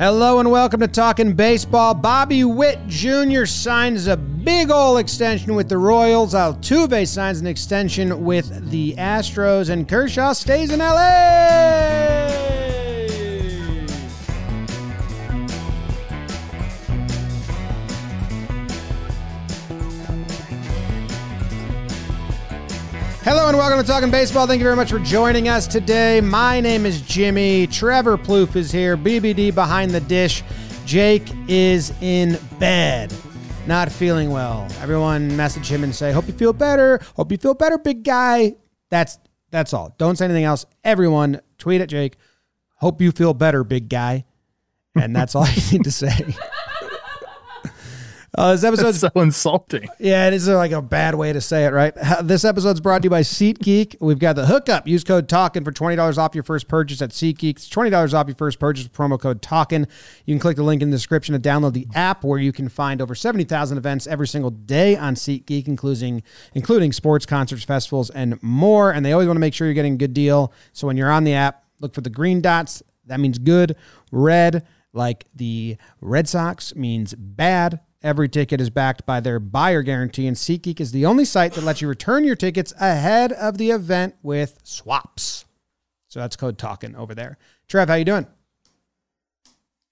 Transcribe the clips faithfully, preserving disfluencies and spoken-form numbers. Hello and welcome to Talkin' Baseball. Bobby Witt Junior signs a big ol' extension with the Royals. Altuve signs an extension with the Astros. And Kershaw stays in L A! Hello and welcome to Talkin' Baseball. Thank you very much for joining us today. My name is Jimmy. Trevor Plouffe is here. B B D behind the dish. Jake is in bed, not feeling well. Everyone message him and say, hope you feel better. Hope you feel better, big guy. That's that's all. Don't say anything else. Everyone tweet at Jake. Hope you feel better, big guy. And that's all you need to say. Uh, this episode's That's so insulting. Yeah, it is like a bad way to say it, right? This episode's brought to you by SeatGeek. We've got the hookup. Use code TALKIN for twenty dollars off your first purchase at SeatGeek. It's twenty dollars off your first purchase with promo code TALKIN. You can click the link in the description to download the app where you can find over seventy thousand events every single day on SeatGeek, including, including sports, concerts, festivals, and more. And they always want to make sure you're getting a good deal. So when you're on the app, look for the green dots. That means good. Red, like the Red Sox, means bad. Every ticket is backed by their buyer guarantee, and SeatGeek is the only site that lets you return your tickets ahead of the event with swaps. So that's code TALKIN over there. Trev, how you doing?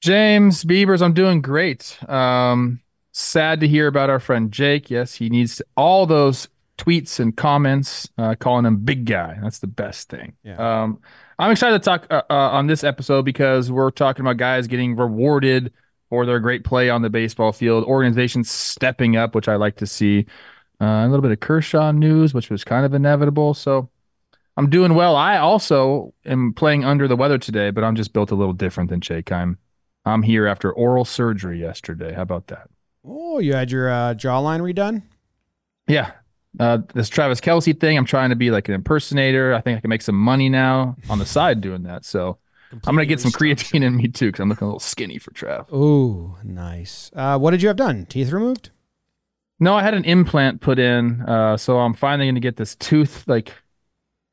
James Beavers, I'm doing great. Um, sad to hear about our friend Jake. Yes, he needs all those tweets and comments uh, calling him big guy. That's the best thing. Yeah. Um, I'm excited to talk uh, uh, on this episode because we're talking about guys getting rewarded or their great play on the baseball field, organizations stepping up, which I like to see. Uh, a little bit of Kershaw news, which was kind of inevitable. So I'm doing well. I also am playing under the weather today, but I'm just built a little different than Jake. I'm I'm here after oral surgery yesterday. How about that? Oh, you had your uh, jawline redone? Yeah. Uh, this Travis Kelce thing, I'm trying to be like an impersonator. I think I can make some money now on the side doing that. So I'm going to get some creatine in me, too, because I'm looking a little skinny for Trav. Ooh, nice. Uh, what did you have done? Teeth removed? No, I had an implant put in, uh, so I'm finally going to get this tooth like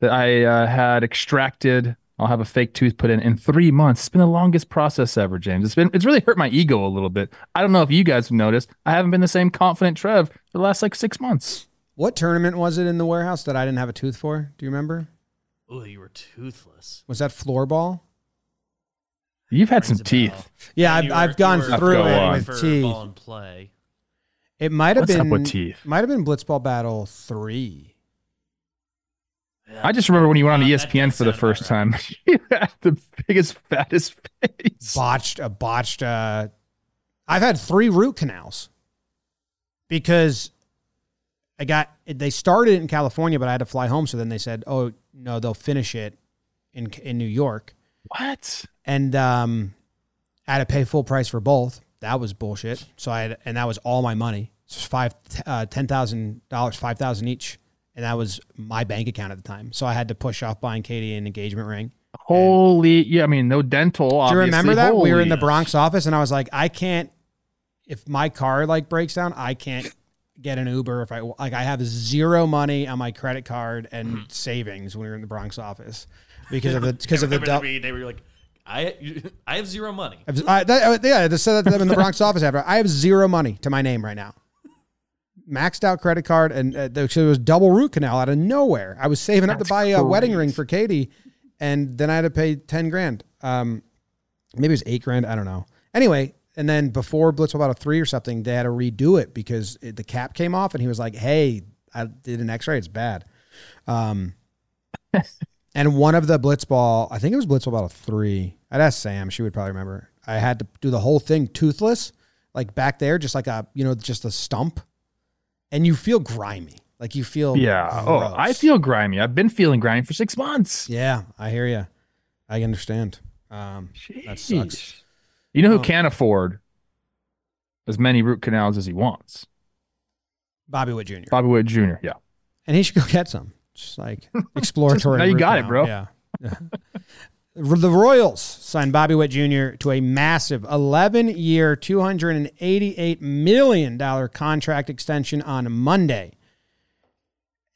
that I uh, had extracted. I'll have a fake tooth put in in three months. It's been the longest process ever, James. It's been it's really hurt my ego a little bit. I don't know if you guys have noticed. I haven't been the same confident Trev for the last, like, six months. What tournament was it in the warehouse that I didn't have a tooth for? Do you remember? Oh, you were toothless. Was that floorball? You've had some teeth. Yeah, I've, were, I've gone through it with teeth. Ball and play. It might have been might have been Blitzball Battle three. Yeah, I just remember when you went on E S P N for the first right. time. You had the biggest, fattest face. Botched, a botched. Uh, I've had three root canals because I got. They started in California, but I had to fly home. So then they said, "Oh no, they'll finish it in in New York." What? And um, I had to pay full price for both. That was bullshit. So I had, and that was all my money. It was five, uh, ten thousand dollars, five thousand dollars each. And that was my bank account at the time. So I had to push off buying Katie an engagement ring. Holy, and, yeah, I mean, no dental, obviously. Do you remember that? Holy we were in the Bronx office, and I was like, I can't, if my car, like, breaks down, I can't get an Uber. If I, like, I have zero money on my credit card and savings when we were in the Bronx office. Because of the, because of the, del- they were like, I, I have zero money. I, that, yeah, I said that to them in the Bronx office after. I have zero money to my name right now. Maxed out credit card, and uh, there was double root canal out of nowhere. I was saving That's up to buy a great. wedding ring for Katie, and then I had to pay ten grand. Um, maybe it was eight grand. I don't know. Anyway, and then before Blitzball Battle three or something, they had to redo it because it, the cap came off, and he was like, "Hey, I did an X-ray. It's bad." Um. And one of the Blitzball, I think it was Blitzball Battle three. I'd ask Sam. She would probably remember. I had to do the whole thing toothless, like back there, just like a, you know, just a stump. And you feel grimy. Like you feel Yeah. Gross. Oh, I feel grimy. I've been feeling grimy for six months. Yeah, I hear you. I understand. Um, that sucks. You know who um, can't afford as many root canals as he wants? Bobby Witt Junior Bobby Witt Junior, yeah. And he should go get some. Just like exploratory. Now you got now. it, bro. Yeah. The Royals signed Bobby Witt Junior to a massive eleven-year, two hundred eighty-eight million dollars contract extension on Monday.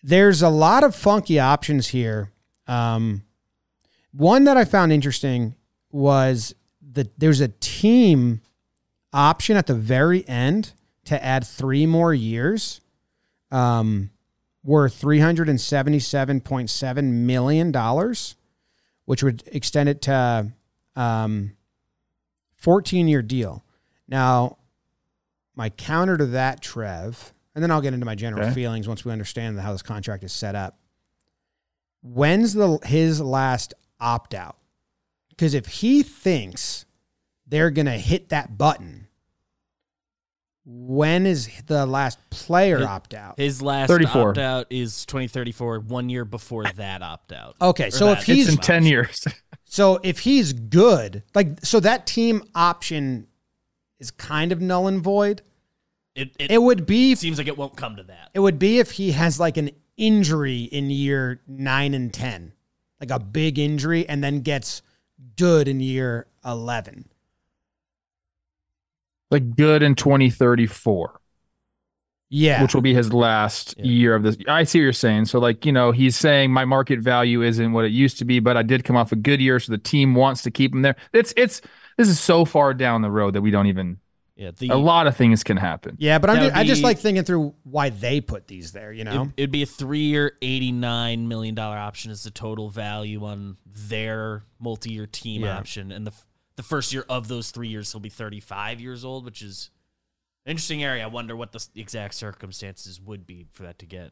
There's a lot of funky options here. Um, one that I found interesting was the there's a team option at the very end to add three more years, um, worth three hundred seventy-seven point seven million dollars, which would extend it to um, fourteen-year deal. Now, my counter to that, Trev, and then I'll get into my general okay. feelings once we understand how this contract is set up. When's the his last opt-out? Because if he thinks they're going to hit that button, when is the last player opt-out? His last thirty-four opt-out is twenty thirty-four, one year before that opt-out. Okay, so if he's... It's in ten years. So if he's good, like, so that team option is kind of null and void. It, it, it would be... Seems like it won't come to that. It would be if he has, like, an injury in year nine and ten, like a big injury, and then gets good in year eleven. Like good in twenty thirty-four. Yeah. Which will be his last yeah. year of this. I see what you're saying. So, like, you know, he's saying my market value isn't what it used to be, but I did come off a good year, so the team wants to keep him there. It's it's this is so far down the road that we don't even yeah, the, a lot of things can happen. Yeah, but I'm just, be, I just like thinking through why they put these there, you know? It, it'd be a three-year, eighty-nine million dollars option is the total value on their multi-year team yeah. option. And the the first year of those three years, he'll be thirty-five years old, which is... Interesting area. I wonder what the exact circumstances would be for that to get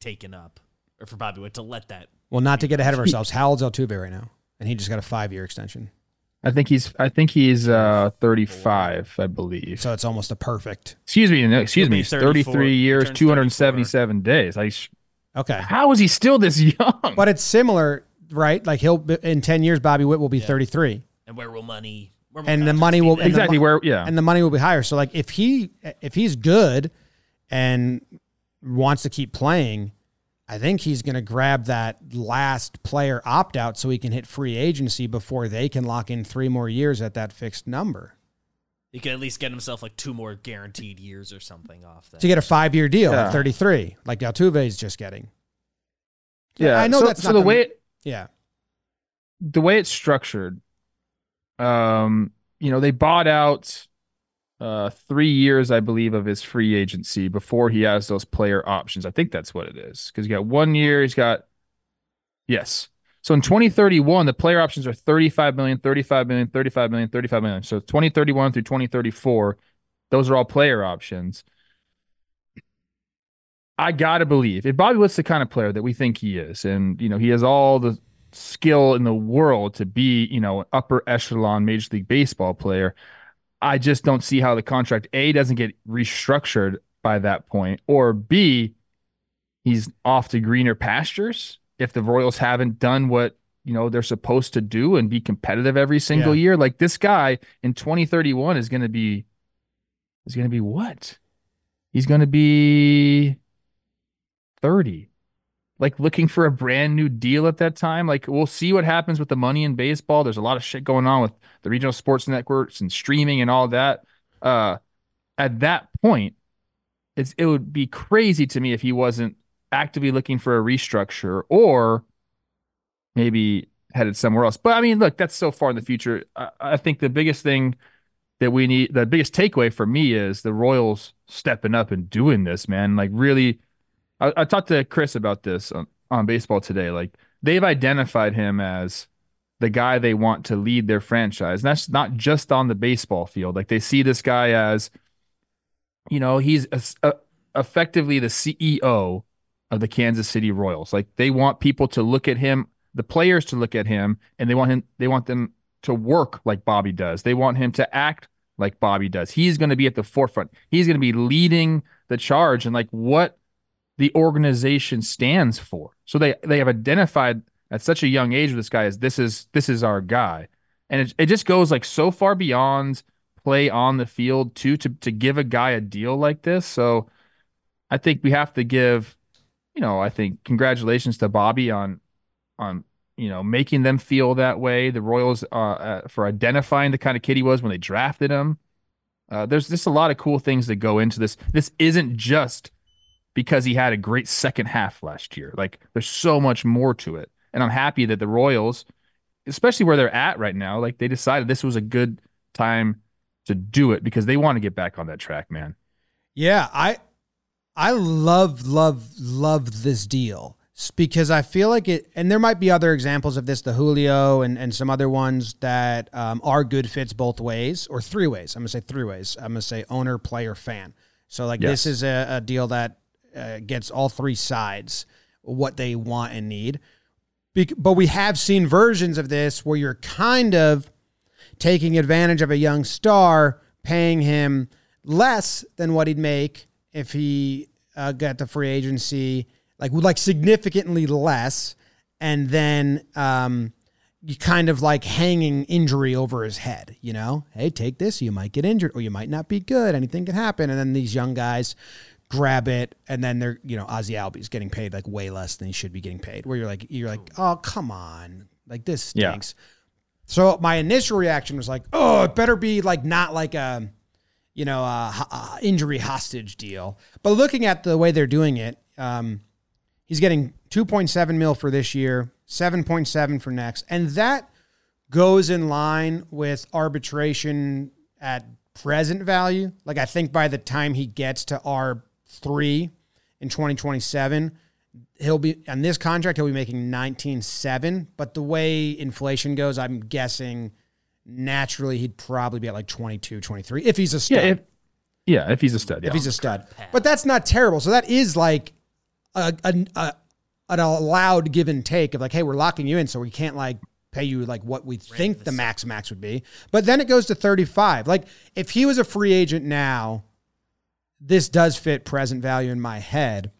taken up, or for Bobby Witt to let that. Well, not to get ahead of ourselves. How old's Altuve right now? And he just got a five-year extension. I think he's. I think he's uh, thirty-five. I believe. So it's almost a perfect. Excuse me. No, excuse me. Thirty-three years, two hundred seventy-seven days. I. Okay. How is he still this young? But it's similar, right? Like he'll in ten years, Bobby Witt will be yeah. thirty-three. And where will money? And the money will exactly where yeah, and the money will be higher. So like if he if he's good and wants to keep playing, I think he's going to grab that last player opt out so he can hit free agency before they can lock in three more years at that fixed number. He could at least get himself like two more guaranteed years or something off that to get a five year deal yeah. at thirty-three, like Altuve is just getting. Yeah, I know so, that's so not the gonna, way. It, yeah, the way it's structured. Um, you know, they bought out uh, three years, I believe, of his free agency before he has those player options. I think that's what it is. Because you got one year, he's got yes. So in twenty thirty-one, the player options are thirty-five million, thirty-five million, thirty-five million, thirty-five million. So twenty thirty-one through twenty thirty-four, those are all player options. I gotta believe if Bobby Witt's the kind of player that we think he is, and you know, he has all the skill in the world to be, you know, an upper echelon Major League Baseball player. I just don't see how the contract A doesn't get restructured by that point, or B, he's off to greener pastures if the Royals haven't done what, you know, they're supposed to do and be competitive every single yeah. year. Like this guy in twenty thirty-one is going to be is going to be what? He's going to be thirty. Like looking for a brand new deal at that time. Like we'll see what happens with the money in baseball. There's a lot of shit going on with the regional sports networks and streaming and all that. Uh, at that point, it's it would be crazy to me if he wasn't actively looking for a restructure or maybe headed somewhere else. But I mean, look, that's so far in the future. I, I think the biggest thing that we need, the biggest takeaway for me is the Royals stepping up and doing this, man. Like really. I, I talked to Chris about this on, on baseball today. Like they've identified him as the guy they want to lead their franchise. And that's not just on the baseball field. Like they see this guy as, you know, he's a, a, effectively the C E O of the Kansas City Royals. Like they want people to look at him, the players to look at him, and they want him, they want them to work like Bobby does. They want him to act like Bobby does. He's going to be at the forefront. He's going to be leading the charge. And like what the organization stands for. So they, they have identified at such a young age with this guy as this is this is our guy. And it, it just goes like so far beyond play on the field too to to give a guy a deal like this. So I think we have to give, you know, I think congratulations to Bobby on on you know making them feel that way. The Royals uh, uh, for identifying the kind of kid he was when they drafted him. Uh, there's just a lot of cool things that go into this. This isn't just because he had a great second half last year. Like, there's so much more to it. And I'm happy that the Royals especially where they're at right now, like they decided this was a good time to do it because they want to get back on that track, man. Yeah, I I love, love, love this deal because I feel like it, and there might be other examples of this, the Julio and, and some other ones that um, are good fits both ways or three ways. I'm going to say three ways. I'm going to say owner, player, fan. So like yes. this is a, a deal that uh, gets all three sides what they want and need. Be- but we have seen versions of this where you're kind of taking advantage of a young star, paying him less than what he'd make if he uh, got the free agency, like like significantly less, and then um, you kind of like hanging injury over his head, you know? Hey, take this, you might get injured, or you might not be good, anything can happen, and then these young guys grab it, and then they're, you know, Ozzie Albies getting paid like way less than he should be getting paid, where you're like, you're like, oh, come on, like this stinks. Yeah. So my initial reaction was like, oh, it better be like not like a, you know, a, a injury hostage deal. But looking at the way they're doing it, um, he's getting two point seven mil for this year, seven point seven for next. And that goes in line with arbitration at present value. Like I think by the time he gets to R three in twenty twenty-seven, he'll be on this contract, he'll be making nineteen seven, but the way inflation goes, I'm guessing naturally he'd probably be at like twenty-two, twenty-three if he's a stud. Yeah, if, yeah, if he's a stud. Yeah. If he's a stud. But that's not terrible. So that is like a, a, a an allowed give and take of like, hey, we're locking you in, so we can't like pay you like what we think the max max would be. But then it goes to thirty-five. Like if he was a free agent now, this does fit present value in my head.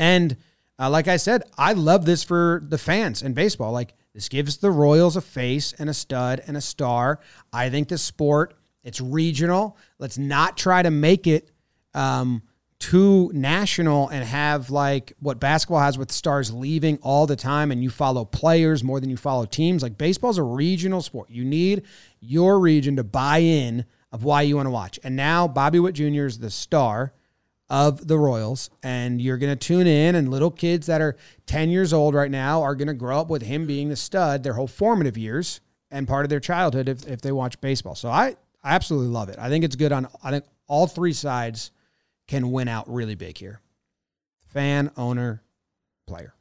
And uh, like I said, I love this for the fans in baseball. Like this gives the Royals a face and a stud and a star. I think the sport, it's regional. Let's not try to make it um, too national and have like what basketball has with stars leaving all the time and you follow players more than you follow teams. Like baseball's a regional sport. You need your region to buy in of why you want to watch. And now Bobby Witt Junior is the star of the Royals, and you're going to tune in, and little kids that are ten years old right now are going to grow up with him being the stud their whole formative years and part of their childhood if, if they watch baseball. So I, I absolutely love it. I think it's good on, I think all three sides can win out really big here. Fan, owner, player.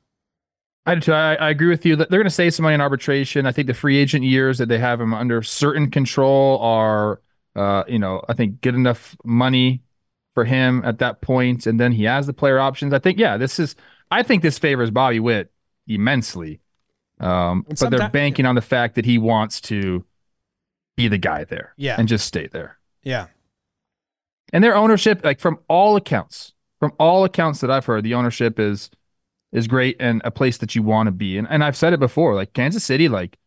I, I, I agree with you. They're going to save some money in arbitration. I think the free agent years that they have him under certain control are, uh, you know, I think good enough money for him at that point, and then he has the player options. I think, yeah, this is, I think this favors Bobby Witt immensely. Um, but they're banking on the fact that he wants to be the guy there yeah. and just stay there. Yeah. And their ownership, like from all accounts, from all accounts that I've heard, the ownership is, is great and a place that you want to be. And, and I've said it before, like Kansas City, like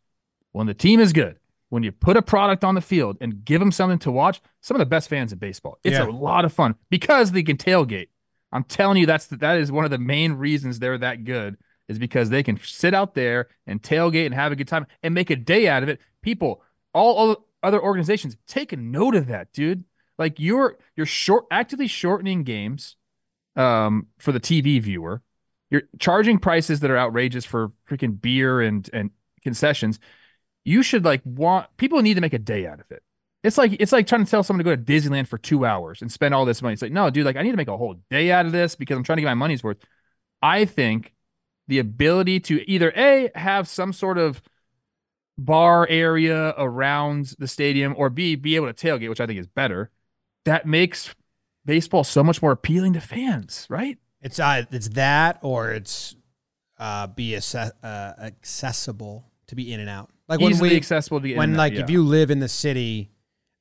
when the team is good, when you put a product on the field and give them something to watch, some of the best fans in baseball. It's yeah. a lot of fun because they can tailgate. I'm telling you, that's the, that is one of the main reasons they're that good is because they can sit out there and tailgate and have a good time and make a day out of it. People, all, all other organizations, take a note of that, dude. Like you're you're short, actively shortening games um, for the T V viewer. You're charging prices that are outrageous for freaking beer and and concessions. You should like want people need to make a day out of it. It's like it's like trying to tell someone to go to Disneyland for two hours and spend all this money. It's like, no, dude, like I need to make a whole day out of this because I'm trying to get my money's worth. I think the ability to either A, have some sort of bar area around the stadium, or B, be able to tailgate, which I think is better. That makes baseball so much more appealing to fans, right? It's uh, it's that or it's uh, be ac- uh, accessible to be in and out. Like when easily we, accessible to get when, in like, that, yeah. if you live in the city,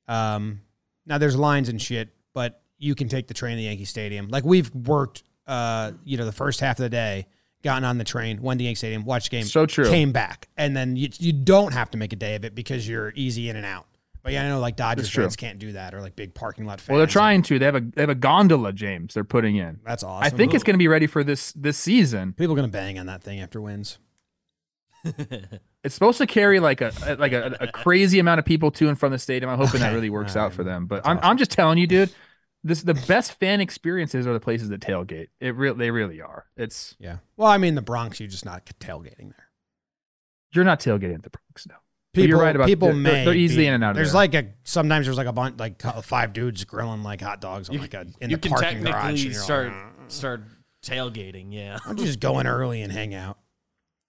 um, now there's lines and shit, but you can take the train to Yankee Stadium. Like, we've worked, uh, you know, the first half of the day, gotten on the train, went to Yankee Stadium, watched the game, so true. Came back. And then you you don't have to make a day of it because you're easy in and out. But yeah, I know, like, Dodgers fans can't do that or, like, big parking lot fans. Well, they're trying to. They have a they have a gondola, James, they're putting in. That's awesome. I think Ooh. It's going to be ready for this this season. People are going to bang on that thing after wins. It's supposed to carry like a like a, a crazy amount of people to and from the stadium. I'm hoping okay. that really works right. out for them. But I'm awesome. I'm just telling you, dude, this the best fan experiences are the places that tailgate. It real they really are. It's yeah. Well, I mean, the Bronx, you're just not tailgating there. You're not tailgating at the Bronx, no. People, you're right about people. They're, may they're easily be. In and out. There's of like a sometimes there's like a bunch like five dudes grilling like hot dogs on you, like a in the parking garage. You can technically start like, start tailgating. Yeah, I'll just go in early and hang out.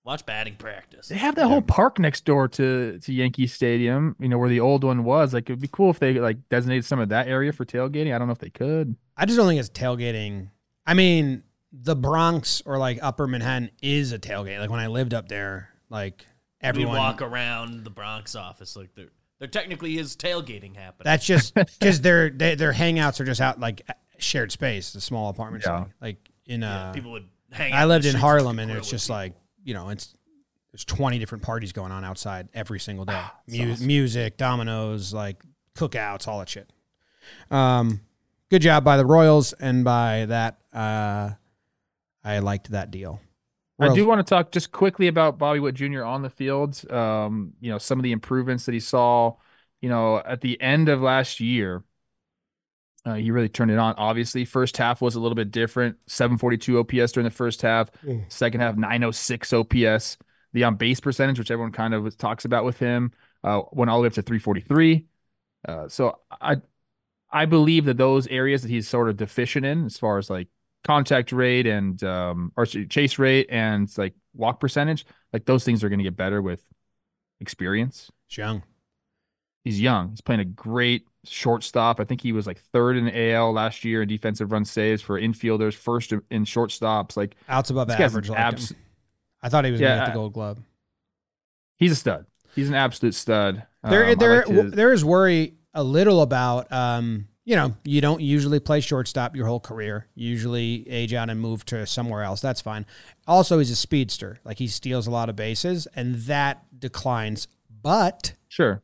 Watch batting practice. They have that yeah. whole park next door to to Yankee Stadium. You know where the old one was. Like it'd be cool if they like designated some of that area for tailgating. I don't know if they could. I just don't think it's tailgating. I mean, the Bronx or like Upper Manhattan is a tailgate. Like when I lived up there, like. Everyone we walk around the Bronx office like there. There technically is tailgating happening. That's just because their they, their hangouts are just out like shared space, the small apartments. Yeah. Like in uh, yeah, people would hang. I out lived in Harlem, and it's just people. Like you know, it's there's twenty different parties going on outside every single day. Ah, Mu- awesome. Music, dominoes, like cookouts, all that shit. Um, good job by the Royals, and by that, uh, I liked that deal. I do want to talk just quickly about Bobby Witt Junior on the field. Um, you know, some of the improvements that he saw, you know, at the end of last year, uh, he really turned it on. Obviously, first half was a little bit different. seven forty-two O P S during the first half. Mm. Second half, nine oh six O P S. The on-base percentage, which everyone kind of talks about with him, uh, went all the way up to three forty-three. Uh, so I, I believe that those areas that he's sort of deficient in as far as like, contact rate and um, or chase rate and like walk percentage, like those things are going to get better with experience. He's young. He's young. He's playing a great shortstop. I think he was like third in the A L last year in defensive run saves for infielders, first in shortstops. Like outs above average. Like abs- I thought he was yeah, going to get the Gold Glove. He's a stud. He's an absolute stud. There, um, there, like his- there is worry a little about. Um, You know, you don't usually play shortstop your whole career. You usually age out and move to somewhere else. That's fine. Also, he's a speedster. Like, he steals a lot of bases, and that declines. But... Sure.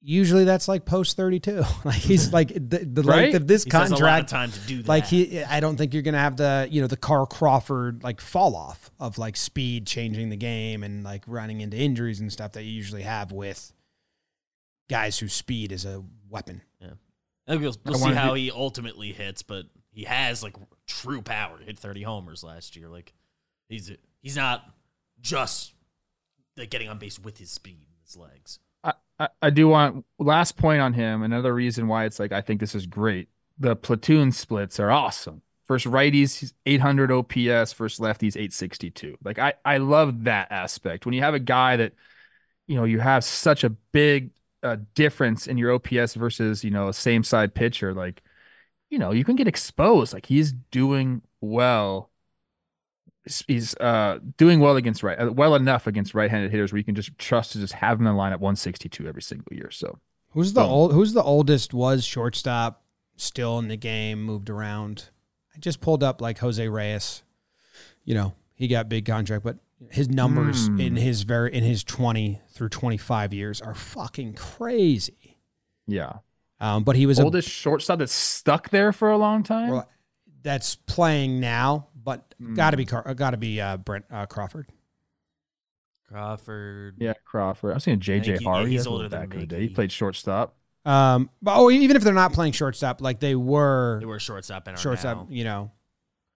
Usually that's like post thirty-two. Like, he's like... The, the right? length of this he contract... He has a lot of time to do that. Like, he, I don't think you're going to have the, you know, the Carl Crawford, like, fall-off of, like, speed changing the game and, like, running into injuries and stuff that you usually have with guys whose speed is a weapon. Yeah, we'll, we'll see how he ultimately hits, but he has like true power. Hit thirty homers last year. Like he's he's not just like getting on base with his speed and his legs. I, I, I do want last point on him. Another reason why it's like I think this is great. The platoon splits are awesome. First righties eight hundred O P S. First lefties eight sixty-two. Like I I love that aspect when you have a guy that you know you have such a big. A difference in your O P S versus, you know, a same side pitcher, like, you know, you can get exposed. Like he's doing well. He's uh doing well against right, well enough against right-handed hitters where you can just trust to just have him in the line at one sixty-two every single year. So who's the um, old, who's the oldest was shortstop still in the game, moved around. I just pulled up like Jose Reyes, you know, he got big contract, but his numbers mm. in his very in his twenty through twenty-five years are fucking crazy. Yeah, um, but he was oldest a, shortstop that's stuck there for a long time. Well, that's playing now, but mm. gotta be gotta be uh, Brent uh, Crawford. Crawford, yeah, Crawford. I was seeing J J. Hardy. He's older than back in the day. He played shortstop. Um, but oh, even if they're not playing shortstop, like they were, they were shortstop and shortstop. Now. You know,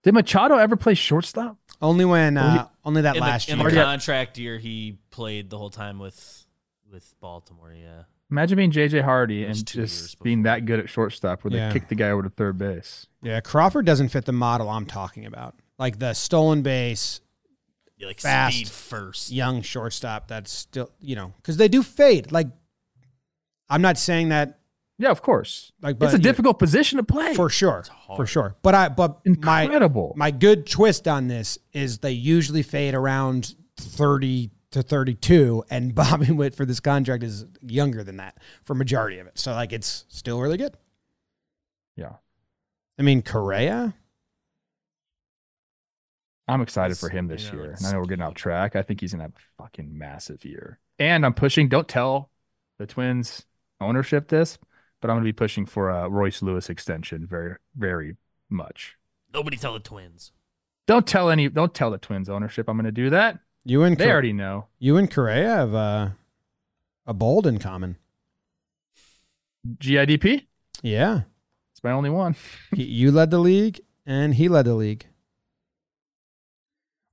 did Machado ever play shortstop? Only when, uh, well, he, only that last the, year. In the contract year, he played the whole time with with Baltimore, yeah. Imagine being J J. Hardy and just being that good at shortstop where yeah. they kick the guy over to third base. Yeah, Crawford doesn't fit the model I'm talking about. Like the stolen base, yeah, like fast, speed first. Young shortstop that's still, you know, because they do fade. Like, I'm not saying that. Yeah, of course. Like, but it's a difficult position to play. For sure. For sure. But I but incredible. My, my good twist on this is they usually fade around thirty to thirty-two, and Bobby Witt for this contract is younger than that for majority of it. So like it's still really good. Yeah. I mean, Correa. I'm excited it's, for him this you know, year. And I know we're getting off track. I think he's gonna have a fucking massive year. And I'm pushing, don't tell the Twins ownership this. But I'm going to be pushing for a Royce Lewis extension very, very much. Nobody tell the Twins. Don't tell any. Don't tell the Twins ownership. I'm going to do that. You and they Cor- already know. You and Correa have uh, a bold in common. G I D P. Yeah, it's my only one. he, you led the league, and he led the league.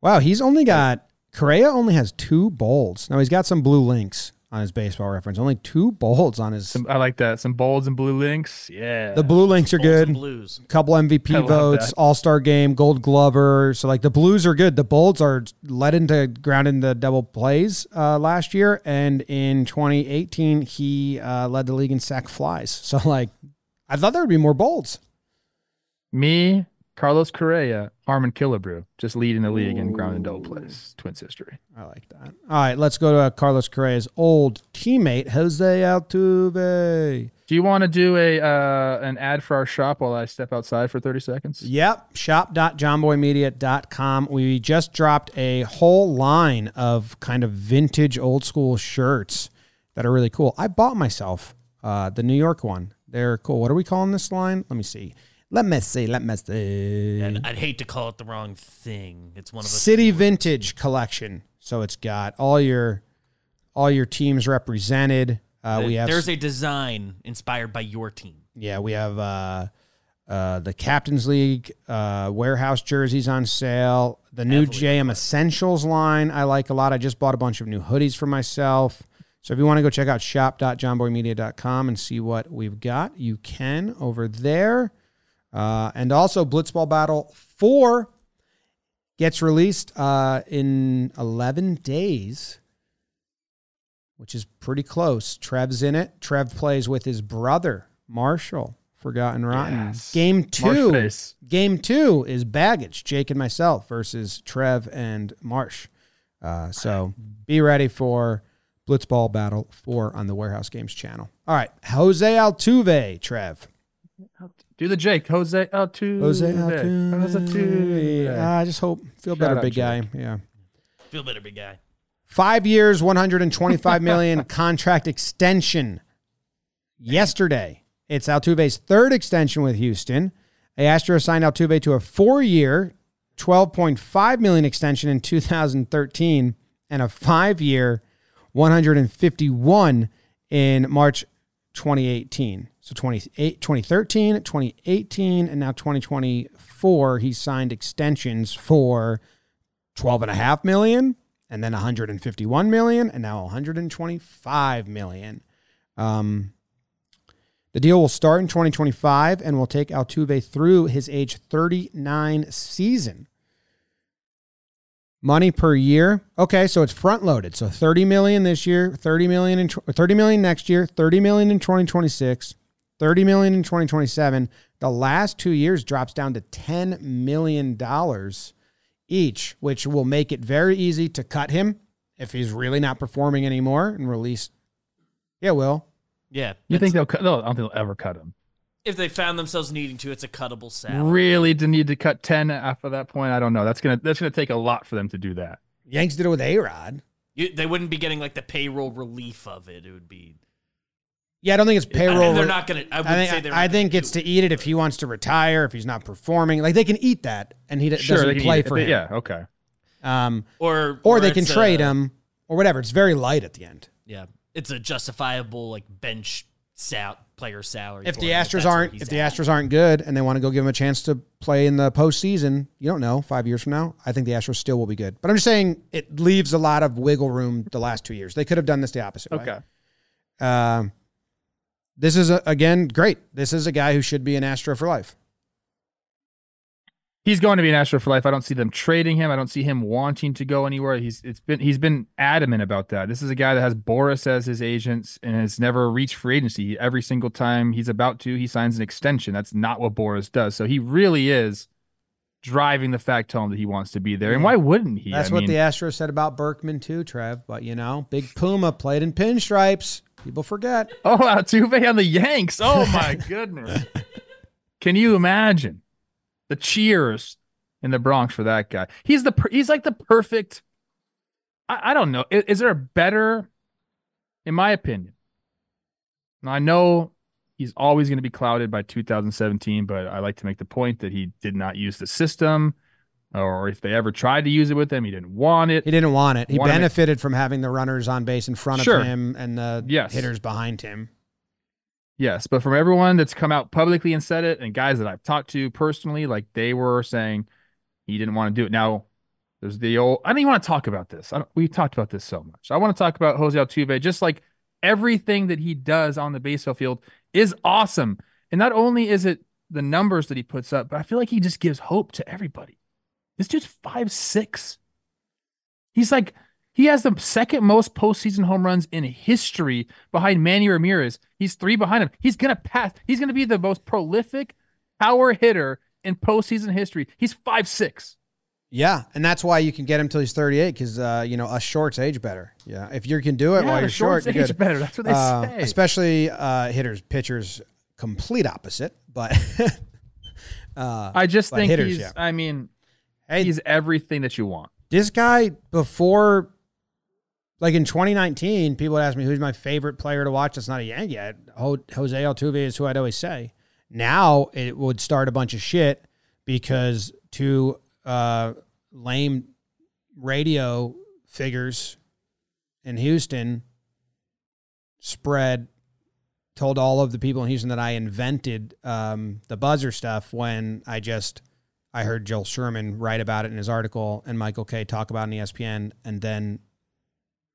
Wow, he's only got Correa only has two bolds. Now, he's got some blue links on his baseball reference. Only two bolds on his. Some, I like that. Some bolds and blue links. Yeah. The blue links are bolds good. And blues. Couple M V P I votes, like all-star game, gold glover. So, like, the blues are good. The bolds are led into ground in the double plays uh, last year. And in twenty eighteen, he uh, led the league in sack flies. So, like, I thought there would be more bolds. Me, Carlos Correa, Harmon Killebrew, just leading the league in ground and double plays. Twins history. I like that. All right, let's go to uh, Carlos Correa's old teammate, Jose Altuve. Do you want to do a uh, an ad for our shop while I step outside for thirty seconds? Yep, shop dot john boy media dot com. We just dropped a whole line of kind of vintage old school shirts that are really cool. I bought myself uh, the New York one. They're cool. What are we calling this line? Let me see. Let me see. Let me see. And I'd hate to call it the wrong thing. It's one of the City Vintage Collection. So it's got all your, all your teams represented. Uh, the, we have there's a design inspired by your team. Yeah, we have uh, uh, the Captain's League uh, warehouse jerseys on sale. The new J M Essentials line I like a lot. I just bought a bunch of new hoodies for myself. So if you want to go check out shop dot john boy media dot com and see what we've got, you can over there. Uh, and also Blitzball Battle four gets released uh, in eleven days, which is pretty close. Trev's in it. Trev plays with his brother, Marshall, Forgotten Rotten. Yes. Game two, game two is Baggage, Jake and myself versus Trev and Marsh. Uh, so be ready for Blitzball Battle four on the Warehouse Games channel. All right, Jose Altuve, Trev. Do the Jake, Jose Altuve. Jose Altuve. Jose Altuve. Uh, I just hope. Feel Shout better, big Jake. Guy. Yeah. Feel better, big guy. Five years, one hundred twenty-five million dollars contract extension. Yesterday, it's Altuve's third extension with Houston. The Astros signed Altuve to a four-year, twelve point five million dollars extension in two thousand thirteen and a five-year, one hundred fifty-one million dollars in March twenty eighteen. So twenty thirteen, twenty eighteen, and now twenty twenty-four, he signed extensions for twelve point five million dollars, and then one hundred fifty-one million dollars, and now one hundred twenty-five million dollars. Um, the deal will start in twenty twenty-five and will take Altuve through his age thirty-nine season. Money per year. Okay, so it's front loaded. So thirty million dollars this year, thirty million dollars in thirty million dollars next year, thirty million dollars in twenty twenty-six. thirty million dollars in twenty twenty-seven. The last two years drops down to ten million dollars each, which will make it very easy to cut him if he's really not performing anymore and release. Yeah, Will. Yeah. You think they'll cut? No, I don't think they'll ever cut him. If they found themselves needing to, it's a cuttable salary. Really to need to cut ten after that point? I don't know. That's going to that's gonna take a lot for them to do that. Yanks did it with A-Rod. You, they wouldn't be getting like the payroll relief of it. It would be... Yeah, I don't think it's payroll. I, they're not going to. I wouldn't I think, say they're. I think it's to eat it if he wants to retire, if he's not performing. Like they can eat that, and he d- sure, doesn't play for it, him. Yeah, okay. Um, or or, or they can trade a, him or whatever. It's very light at the end. Yeah, it's a justifiable like bench sal- player salary. If the him, Astros if aren't, if the at. Astros aren't good, and they want to go give him a chance to play in the postseason, you don't know. Five years from now, I think the Astros still will be good. But I'm just saying it leaves a lot of wiggle room. The last two years, they could have done this the opposite. Okay. Um. Uh, This is, a, again, great. This is a guy who should be an Astro for life. He's going to be an Astro for life. I don't see them trading him. I don't see him wanting to go anywhere. He's it's been he's been adamant about that. This is a guy that has Boris as his agents and has never reached free agency. Every single time he's about to, he signs an extension. That's not what Boris does. So he really is driving the fact home that he wants to be there. And why wouldn't he? That's I what mean, the Astros said about Berkman too, Trev. But, you know, Big Puma played in pinstripes. People forget. Oh, Altuve on the Yanks. Oh, my goodness. Can you imagine the cheers in the Bronx for that guy? He's the he's like the perfect. I, I don't know. Is, is there a better, in my opinion? Now, I know he's always going to be clouded by two thousand seventeen, but I like to make the point that he did not use the system. Or if they ever tried to use it with him, he didn't want it. He didn't want it. He want benefited make... from having the runners on base in front sure. of him and the yes. hitters behind him. Yes, but from everyone that's come out publicly and said it, and guys that I've talked to personally, like they were saying he didn't want to do it. Now, There's the old, I don't even want to talk about this. I don't, we talked about this so much. I want to talk about Jose Altuve. Just like everything that he does on the baseball field is awesome. And not only is it the numbers that he puts up, but I feel like he just gives hope to everybody. This dude's five six. He's like, he has the second most postseason home runs in history behind Manny Ramirez. He's three behind him. He's going to pass. He's going to be the most prolific power hitter in postseason history. He's five six. Yeah, and that's why you can get him till he's thirty-eight, because uh, you know us shorts age better. Yeah, if you can do it yeah, while you're short, age good. Better. That's what they uh, say. Especially uh, hitters, pitchers, complete opposite. But uh, I just but think hitters, he's. Yeah. I mean, hey, he's everything that you want. This guy before, like in twenty nineteen, people would ask me who's my favorite player to watch. That's not a Yankee. Jose Altuve is who I'd always say. Now it would start a bunch of shit because two uh, lame radio figures in Houston spread, told all of the people in Houston that I invented um, the buzzer stuff when I just, I heard Joel Sherman write about it in his article and Michael Kay talk about it on E S P N and then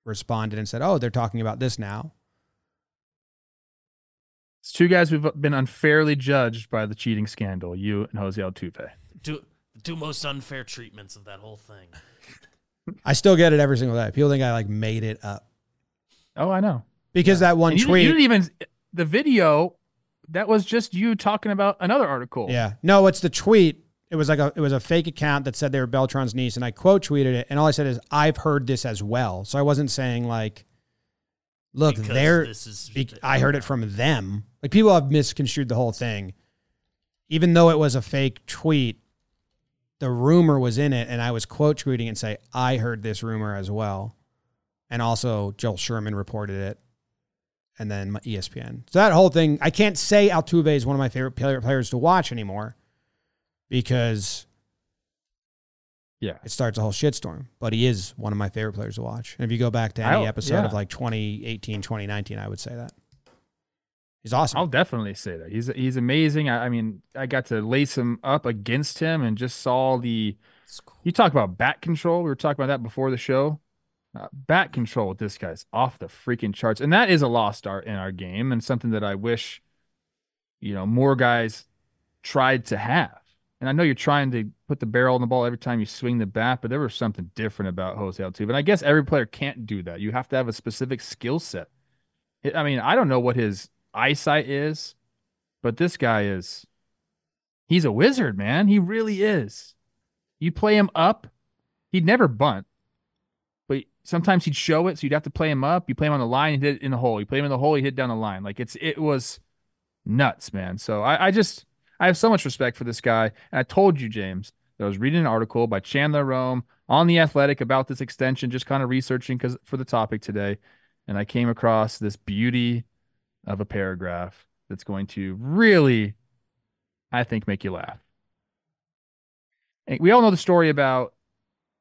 responded and said, oh, they're talking about this now. It's two guys who've been unfairly judged by the cheating scandal, you and Jose Altuve. Two, two most unfair treatments of that whole thing. I still get it every single day. People think I like made it up. Oh, I know. Because yeah. that one you tweet. Didn't, you didn't even, the video, that was just you talking about another article. Yeah. No, it's the tweet. It was like a, it was a fake account that said they were Beltran's niece, and I quote tweeted it, and all I said is, I've heard this as well. So I wasn't saying like, look, there. I heard it from them. Like people have misconstrued the whole thing, even though it was a fake tweet. The rumor was in it, and I was quote tweeting and say, I heard this rumor as well, and also Joel Sherman reported it, and then E S P N. So that whole thing, I can't say Altuve is one of my favorite players to watch anymore, because yeah, it starts a whole shitstorm, but he is one of my favorite players to watch. And if you go back to any I'll, episode yeah. of like twenty eighteen, twenty nineteen, I would say that. He's awesome. I'll definitely say that. He's he's amazing. I, I mean, I got to lace him up against him and just saw the cool. You talk about bat control. We were talking about that before the show. Uh, bat control with this guy is off the freaking charts. And that is a lost art in our game and something that I wish, you know, more guys tried to have. And I know you're trying to put the barrel on the ball every time you swing the bat, but there was something different about Jose Altuve. But I guess every player can't do that. You have to have a specific skill set. I mean, I don't know what his eyesight is, but this guy is, he's a wizard, man. He really is. You play him up, he'd never bunt, but sometimes he'd show it, so you'd have to play him up. You play him on the line, he hit it in the hole. You play him in the hole, he hit down the line. Like, it's it was nuts, man. So I, I just... I have so much respect for this guy. And I told you, James, that I was reading an article by Chandler Rome on The Athletic about this extension, just kind of researching because for the topic today. And I came across this beauty of a paragraph that's going to really, I think, make you laugh. And we all know the story about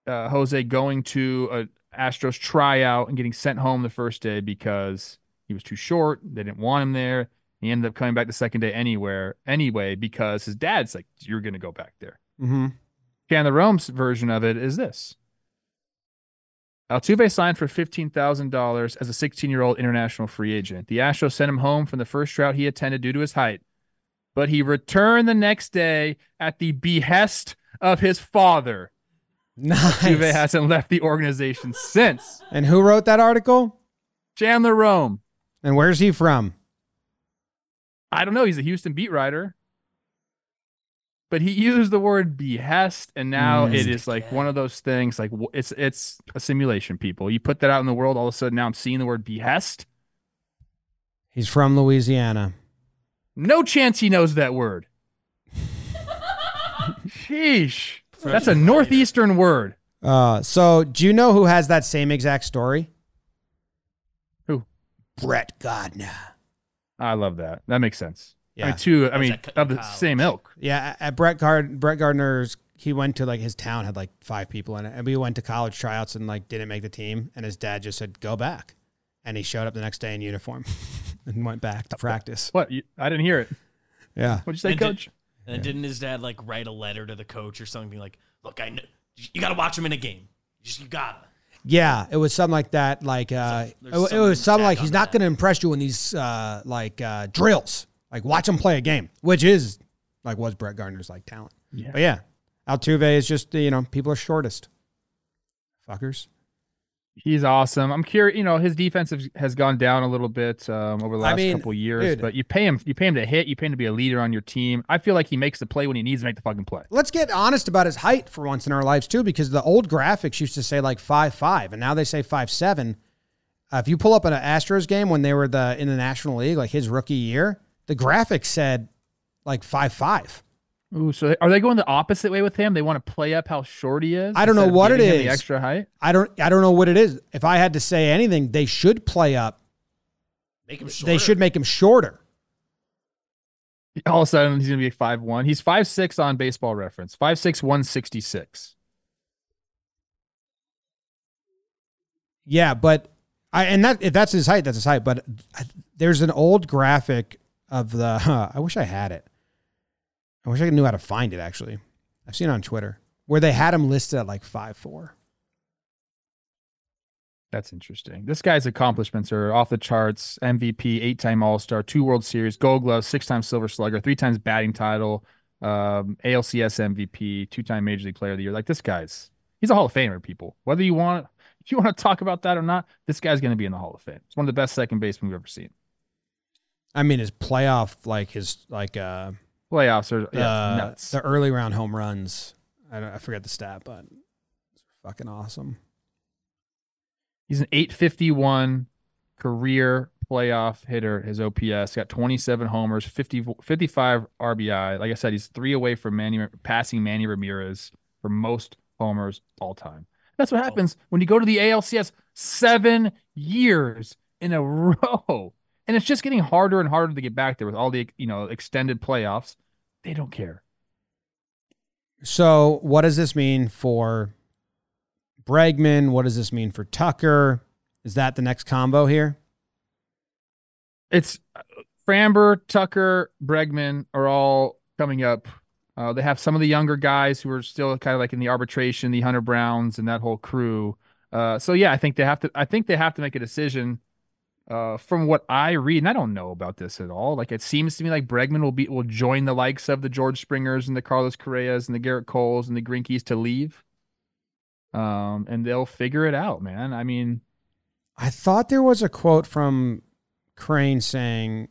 uh, Jose going to an Astros tryout and getting sent home the first day because he was too short. They didn't want him there. He ended up coming back the second day anywhere anyway because his dad's like, you're going to go back there. Mm-hmm. Chandler Rome's version of it is this. Altuve signed for fifteen thousand dollars as a sixteen-year-old international free agent. The Astros sent him home from the first tryout he attended due to his height, but he returned the next day at the behest of his father. Nice. Altuve hasn't left the organization since. And who wrote that article? Chandler Rome. And where's he from? I don't know. He's a Houston beat writer, but he used the word behest, and now mm, it is like one of those things. Like it's it's a simulation, people. You put that out in the world, all of a sudden now I'm seeing the word behest. He's from Louisiana. No chance he knows that word. Sheesh, that's a northeastern word. Uh, so do you know who has that same exact story? Who? Brett Gardner. I love that. That makes sense. Yeah. I mean, two, I mean, of the college. Same ilk. Yeah. At Brett Gard, Brett Gardner's, he went to like his town had like five people in it, and we went to college tryouts and like didn't make the team. And his dad just said, "Go back," and he showed up the next day in uniform and went back to practice. What? You, I didn't hear it. Yeah. What'd you say, and Coach? Did, and yeah. Didn't his dad like write a letter to the coach or something? Like, look, I know you got to watch him in a game. You, just, you gotta. Yeah, it was something like that. Like uh, so it, it was something like he's not going to impress you in these uh, like uh, drills. Like watch him play a game, which is like was Brett Gardner's like talent. Yeah. But yeah, Altuve is just, you know, people are shortest. Fuckers. He's awesome. I'm curious. You know, his defense has gone down a little bit um, over the last I mean, couple of years. Dude, but you pay him. You pay him to hit. You pay him to be a leader on your team. I feel like he makes the play when he needs to make the fucking play. Let's get honest about his height for once in our lives too, because the old graphics used to say like five five, and now they say five seven. Uh, if you pull up an Astros game when they were the in the National League, like his rookie year, the graphics said like five five. Ooh, so are they going the opposite way with him? They want to play up how short he is. I don't know what it is. The extra height. I don't. I don't know what it is. If I had to say anything, they should play up. Make him. Shorter. They should make him shorter. All of a sudden, he's going to be five one. He's five six on Baseball Reference. five six, one sixty-six. Yeah, but I and that if that's his height, that's his height. But I, there's an old graphic of the. Huh, I wish I had it. I wish I knew how to find it, actually. I've seen it on Twitter, where they had him listed at like five four. That's interesting. This guy's accomplishments are off the charts. M V P, eight-time All-Star, two World Series, Gold Glove, six-time Silver Slugger, three-times batting title, um, A L C S M V P, two-time Major League Player of the Year. Like, this guy's, he's a Hall of Famer, people. Whether you want, if you want to talk about that or not, this guy's going to be in the Hall of Fame. It's one of the best second basemen we've ever seen. I mean, his playoff, like his, like, uh, playoffs are yeah, uh, nuts. The early round home runs. I don't. I forget the stat, but it's fucking awesome. He's an eight fifty-one career playoff hitter. His O P S got twenty-seven homers, fifty, fifty-five R B I. Like I said, he's three away from Manny passing Manny Ramirez for most homers all time. That's what happens oh. when you go to the A L C S seven years in a row. And it's just getting harder and harder to get back there with all the, you know, extended playoffs. They don't care. So what does this mean for Bregman? What does this mean for Tucker? Is that the next combo here? It's Framber, Tucker, Bregman are all coming up. Uh, they have some of the younger guys who are still kind of like in the arbitration, the Hunter Browns and that whole crew. Uh, so, yeah, I think they have to I think they have to make a decision. Uh, from what I read, and I don't know about this at all, like it seems to me like Bregman will be will join the likes of the George Springers and the Carlos Correas and the Garrett Coles and the Greinke's to leave, um, and they'll figure it out, man. I mean, I thought there was a quote from Crane saying,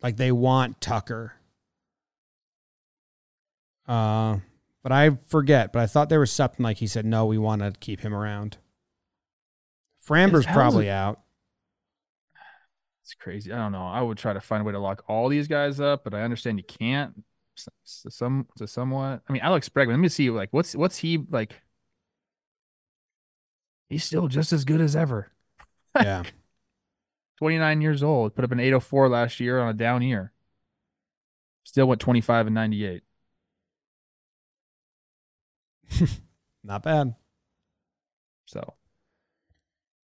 like they want Tucker, uh, but I forget. But I thought there was something like he said, no, we want to keep him around. Framber's probably out. It's crazy. I don't know. I would try to find a way to lock all these guys up, but I understand you can't. So some, so somewhat. I mean, Alex Bregman. Let me see. Like, what's what's he like? He's still just as good as ever. Yeah. twenty-nine years old. Put up an eight oh four last year on a down year. Still went twenty-five and ninety-eight. Not bad. So.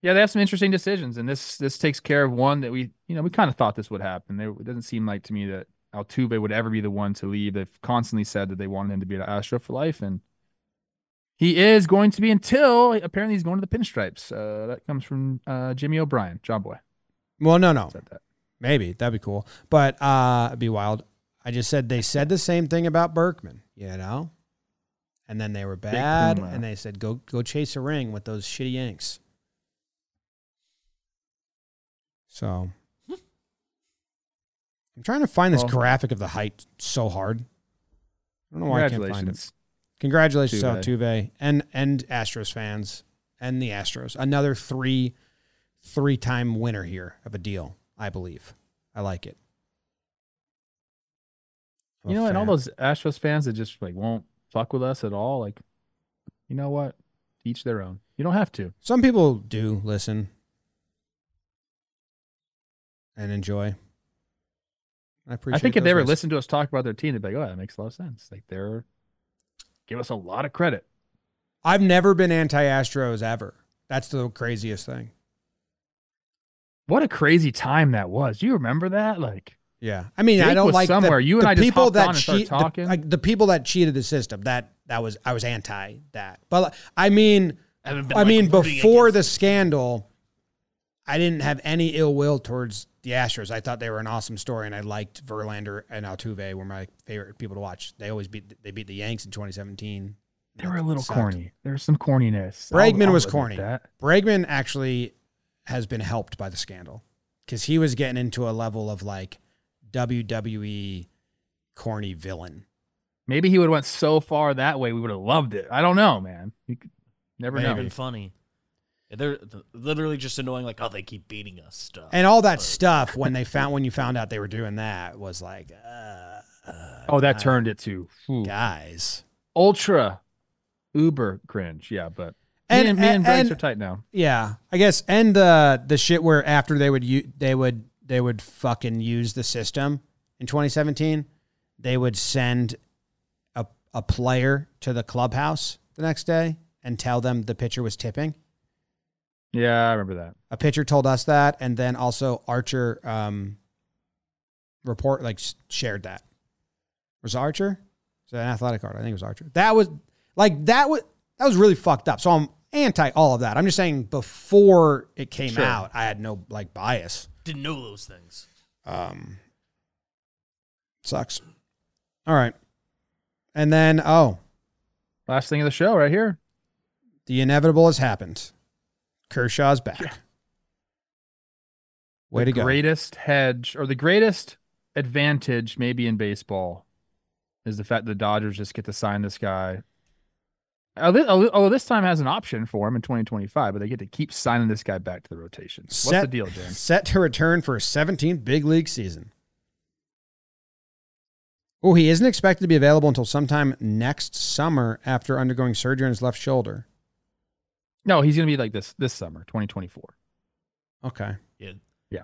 Yeah, they have some interesting decisions, and this this takes care of one that we, you know, we kind of thought this would happen. They, it doesn't seem like to me that Altuve would ever be the one to leave. They've constantly said that they wanted him to be an Astro for life, and he is going to be until apparently he's going to the pinstripes. Uh, that comes from uh, Jimmy O'Brien, John Boy. Well, no, no, said that. Maybe that'd be cool, but uh, it'd be wild. I just said they said the same thing about Berkman, you know, and then they were bad, Big and they said go go chase a ring with those shitty Yanks. So, I'm trying to find this well, graphic of the height so hard. I don't know why I can't find it. Congratulations, Altuve, and and Astros fans, and the Astros. Another three, three-time winner here of a deal, I believe. I like it. I'm you know, fan. And all those Astros fans that just like won't fuck with us at all. Like, you know what? Each their own. You don't have to. Some people do listen. And enjoy. I appreciate. I think if they ever listened to us talk about their team, they'd be like, "Oh, that makes a lot of sense." Like they're give us a lot of credit. I've never been anti-Astros ever. That's the craziest thing. What a crazy time that was! Do you remember that? Like, yeah. I mean, Jake I don't was like somewhere the, you and the I just people that on cheat, and started talking. The, like the people that cheated the system. That that was I was anti that. But I mean, I, been, I like, mean before the scandal, I didn't have any ill will towards the Astros. I thought they were an awesome story, and I liked Verlander and Altuve were my favorite people to watch. They always beat they beat the Yanks in twenty seventeen. They were a little sucked. corny. There was some corniness. Bregman I'll, I'll was corny. Bregman actually has been helped by the scandal because he was getting into a level of like W W E corny villain. Maybe he would have went so far that way we would have loved it. I don't know, man. You could never know. It would have been funny. They're literally just annoying, like, oh, they keep beating us stuff. And all that but. stuff when they found when you found out they were doing that was like, uh, uh oh, that God. turned it to Ooh. guys ultra uber cringe, yeah. But and me and, me and, and Bryce are tight now, yeah. I guess and the the shit where after they would u- they would they would fucking use the system in twenty seventeen, they would send a a player to the clubhouse the next day and tell them the pitcher was tipping. Yeah, I remember that. A pitcher told us that, and then also Archer um, report like shared that. Was it Archer? Is that an athletic card? I think it was Archer. That was like that was that was really fucked up. So I'm anti all of that. I'm just saying before it came sure. out, I had no like bias. Didn't know those things. Um, sucks. All right, and then oh, last thing of the show right here. The inevitable has happened. Kershaw's back. Yeah. Way the to go. The greatest hedge or the greatest advantage maybe in baseball is the fact that the Dodgers just get to sign this guy. Although this time has an option for him in twenty twenty-five, but they get to keep signing this guy back to the rotation. What's set, the deal, James? Set to return for his seventeenth big league season. Oh, he isn't expected to be available until sometime next summer after undergoing surgery on his left shoulder. No, he's going to be like this this summer, twenty twenty-four. Okay. Yeah. Yeah.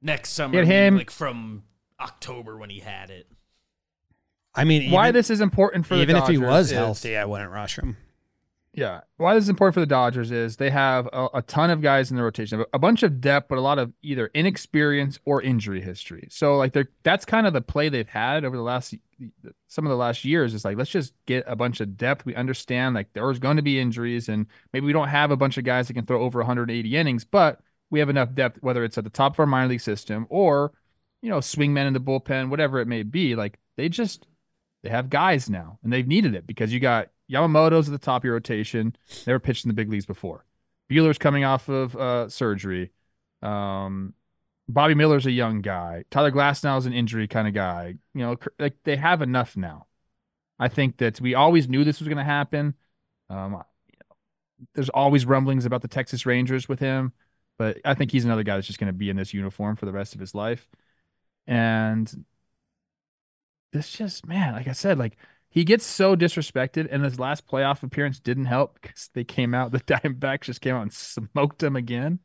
Next summer, get him. Like from October when he had it. I mean, why even, this is important for the Dodgers. Even if he was is, healthy, I wouldn't rush him. Yeah. Why this is important for the Dodgers is they have a, a ton of guys in the rotation, a bunch of depth, but a lot of either inexperience or injury history. So, like, they're that's kind of the play they've had over the last some of the last years is like, let's just get a bunch of depth. We understand like there's going to be injuries and maybe we don't have a bunch of guys that can throw over one hundred eighty innings, but we have enough depth, whether it's at the top of our minor league system or, you know, swingmen in the bullpen, whatever it may be. Like they just, they have guys now and they've needed it because you got Yamamoto's at the top of your rotation. They were pitched in the big leagues before. Buehler's coming off of uh, surgery. Um, Bobby Miller's a young guy. Tyler Glasnow's an injury kind of guy. You know, like they have enough now. I think that we always knew this was going to happen. Um, you know, there's always rumblings about the Texas Rangers with him, but I think he's another guy that's just going to be in this uniform for the rest of his life. And this just, man, like I said, like he gets so disrespected, and his last playoff appearance didn't help because they came out, the Diamondbacks just came out and smoked him again.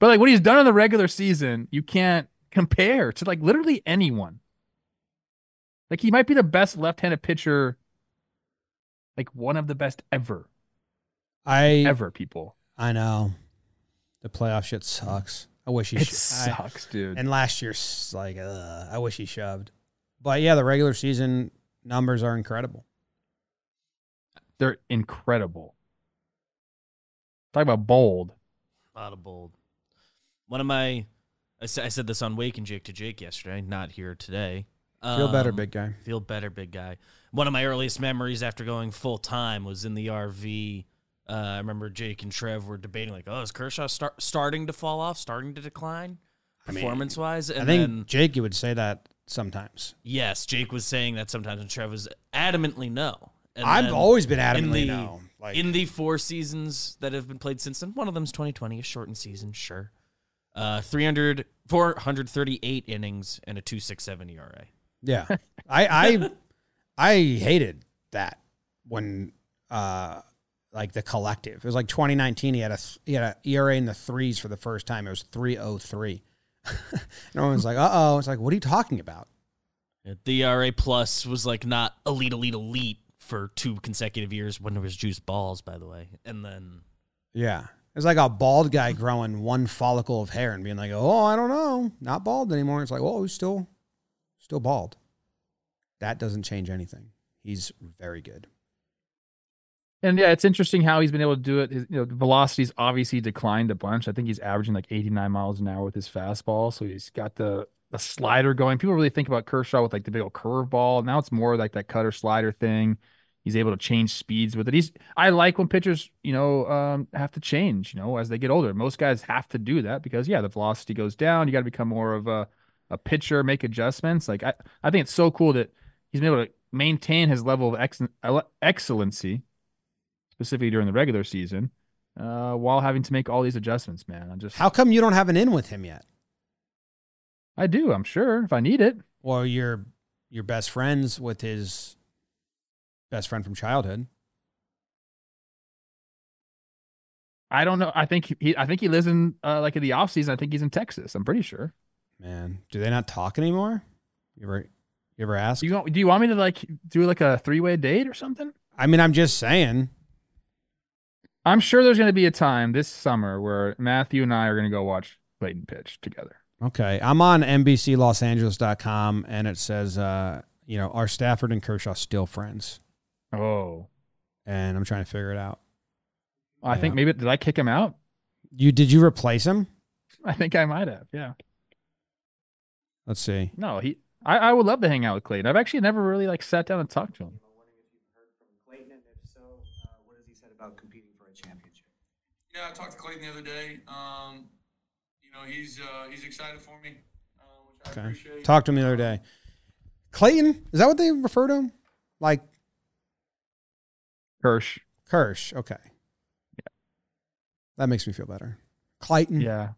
But, like, what he's done in the regular season, you can't compare to, like, literally anyone. Like, he might be the best left-handed pitcher, like, one of the best ever. I Ever, people. I know. The playoff shit sucks. I wish he It sh- sucks, I, dude. And last year's, like, uh, I wish he shoved. But, yeah, the regular season numbers are incredible. They're incredible. Talk about bold. A lot of bold. One of my, I said this on Wake and Jake to Jake yesterday, not here today. Um, feel better, big guy. Feel better, big guy. One of my earliest memories after going full-time was in the R V. Uh, I remember Jake and Trev were debating, like, oh, is Kershaw start, starting to fall off, starting to decline performance-wise? I, mean, I think then, Jake, you would say that sometimes. Yes, Jake was saying that sometimes, and Trev was adamantly no. And I've then, always been adamantly the, no. Like, in the four seasons that have been played since then, one of them's twenty twenty, a shortened season, sure. Uh, three hundred, four thirty-eight innings and a two point six seven E R A. Yeah. I, I, I hated that when, uh, like the collective, it was like twenty nineteen. He had a, he had an E R A in the threes for the first time. It was three oh three. And everyone's like, uh-oh. It's like, what are you talking about? The E R A plus was like not elite, elite, elite for two consecutive years when there was juice balls, by the way. And then. Yeah. It's like a bald guy growing one follicle of hair and being like, oh, I don't know. Not bald anymore. It's like, oh, he's still, still bald. That doesn't change anything. He's very good. And yeah, it's interesting how he's been able to do it. His, you know, velocity's obviously declined a bunch. I think he's averaging like eighty-nine miles an hour with his fastball. So he's got the, the slider going. People really think about Kershaw with like the big old curveball. Now it's more like that cutter slider thing. He's able to change speeds with it. He's I like when pitchers, you know, um, have to change, you know, as they get older. Most guys have to do that because, yeah, the velocity goes down. You got to become more of a, a pitcher, make adjustments. Like I, I think it's so cool that he's been able to maintain his level of ex- excellency, specifically during the regular season, uh, while having to make all these adjustments, man. I'm just How come you don't have an in with him yet? I do, I'm sure, if I need it. Well, you're you're best friends with his best friend from childhood. I don't know. I think he I think he lives in uh, like in the off season. I think he's in Texas. I'm pretty sure. Man, do they not talk anymore? You ever you ever ask? You do you want me to like do like a three-way date or something? I mean, I'm just saying. I'm sure there's going to be a time this summer where Matthew and I are going to go watch Clayton pitch together. Okay. I'm on N B C Los Angeles dot com, and it says, uh, you know, are Stafford and Kershaw still friends? Oh. And I'm trying to figure it out. I yeah. think maybe, did I kick him out? You Did you replace him? I think I might have, yeah. Let's see. No, he. I, I would love to hang out with Clayton. I've actually never really, like, sat down and talked to him. About competing for a championship. Yeah, I talked to Clayton the other day. Um, you know, he's uh, he's excited for me, uh, which I okay. appreciate. Talked to him the other day. Clayton, is that what they refer to him? Like Kersh. Kersh, okay. Yeah. That makes me feel better. Clayton. Yeah.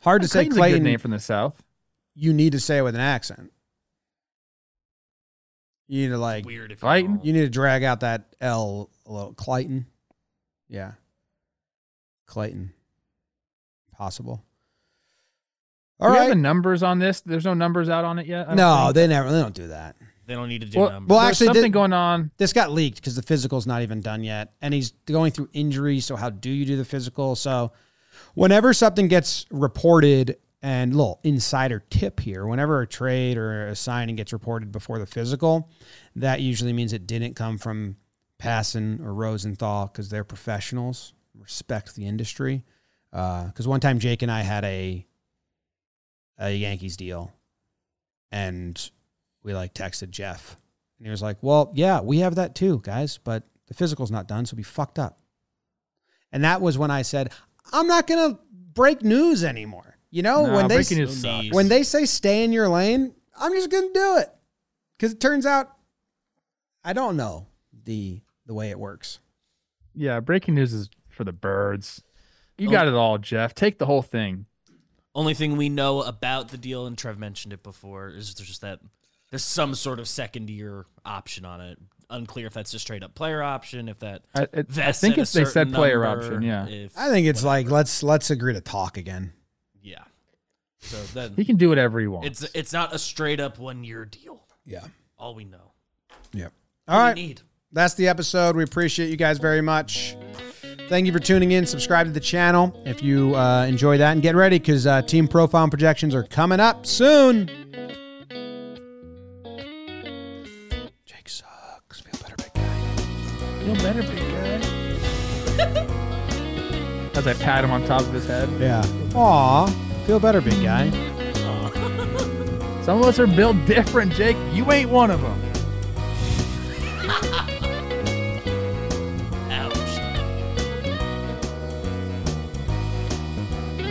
Hard to say Clayton's Clayton. A good name from the South. You need to say it with an accent. You need to like weird if Clayton. You need to drag out that L a little. Clayton, yeah. Clayton, possible. All do right. We have the numbers on this. There's no numbers out on it yet. I no, think. they never. They don't do that. They don't need to do well, numbers. Well, There's actually, something did, going on. This got leaked because the physical's not even done yet, and he's going through injury. So how do you do the physical? So whenever something gets reported. And a little insider tip here, whenever a trade or a signing gets reported before the physical, that usually means it didn't come from Passan or Rosenthal because they're professionals, respect the industry. Because uh, one time Jake and I had a a Yankees deal, and we like texted Jeff. And he was like, well, yeah, we have that too, guys, but the physical's not done, so we fucked up. And that was when I said, I'm not going to break news anymore. You know, nah, when they when they say stay in your lane, I'm just going to do it. Because it turns out, I don't know the the way it works. Yeah, breaking news is for the birds. You got it all, Jeff. Take the whole thing. Only thing we know about the deal, and Trev mentioned it before, is there's just that there's some sort of second-year option on it. Unclear if that's just straight up player option. If that, I, it, I think it's they said player number, option. Yeah, I think it's whatever. Like let's let's agree to talk again. Yeah, so then he can do whatever he wants. It's it's not a straight up one year deal. Yeah, all we know. Yeah, all right. We need. That's the episode. We appreciate you guys very much. Thank you for tuning in. Subscribe to the channel if you uh, enjoy that, and get ready because uh, team profile and projections are coming up soon. Jake sucks. Feel better, big guy. Feel better, big guy. As I pat him on top of his head. Yeah. Aw. Feel better, big guy. Aww. Some of us are built different, Jake. You ain't one of them. Ouch.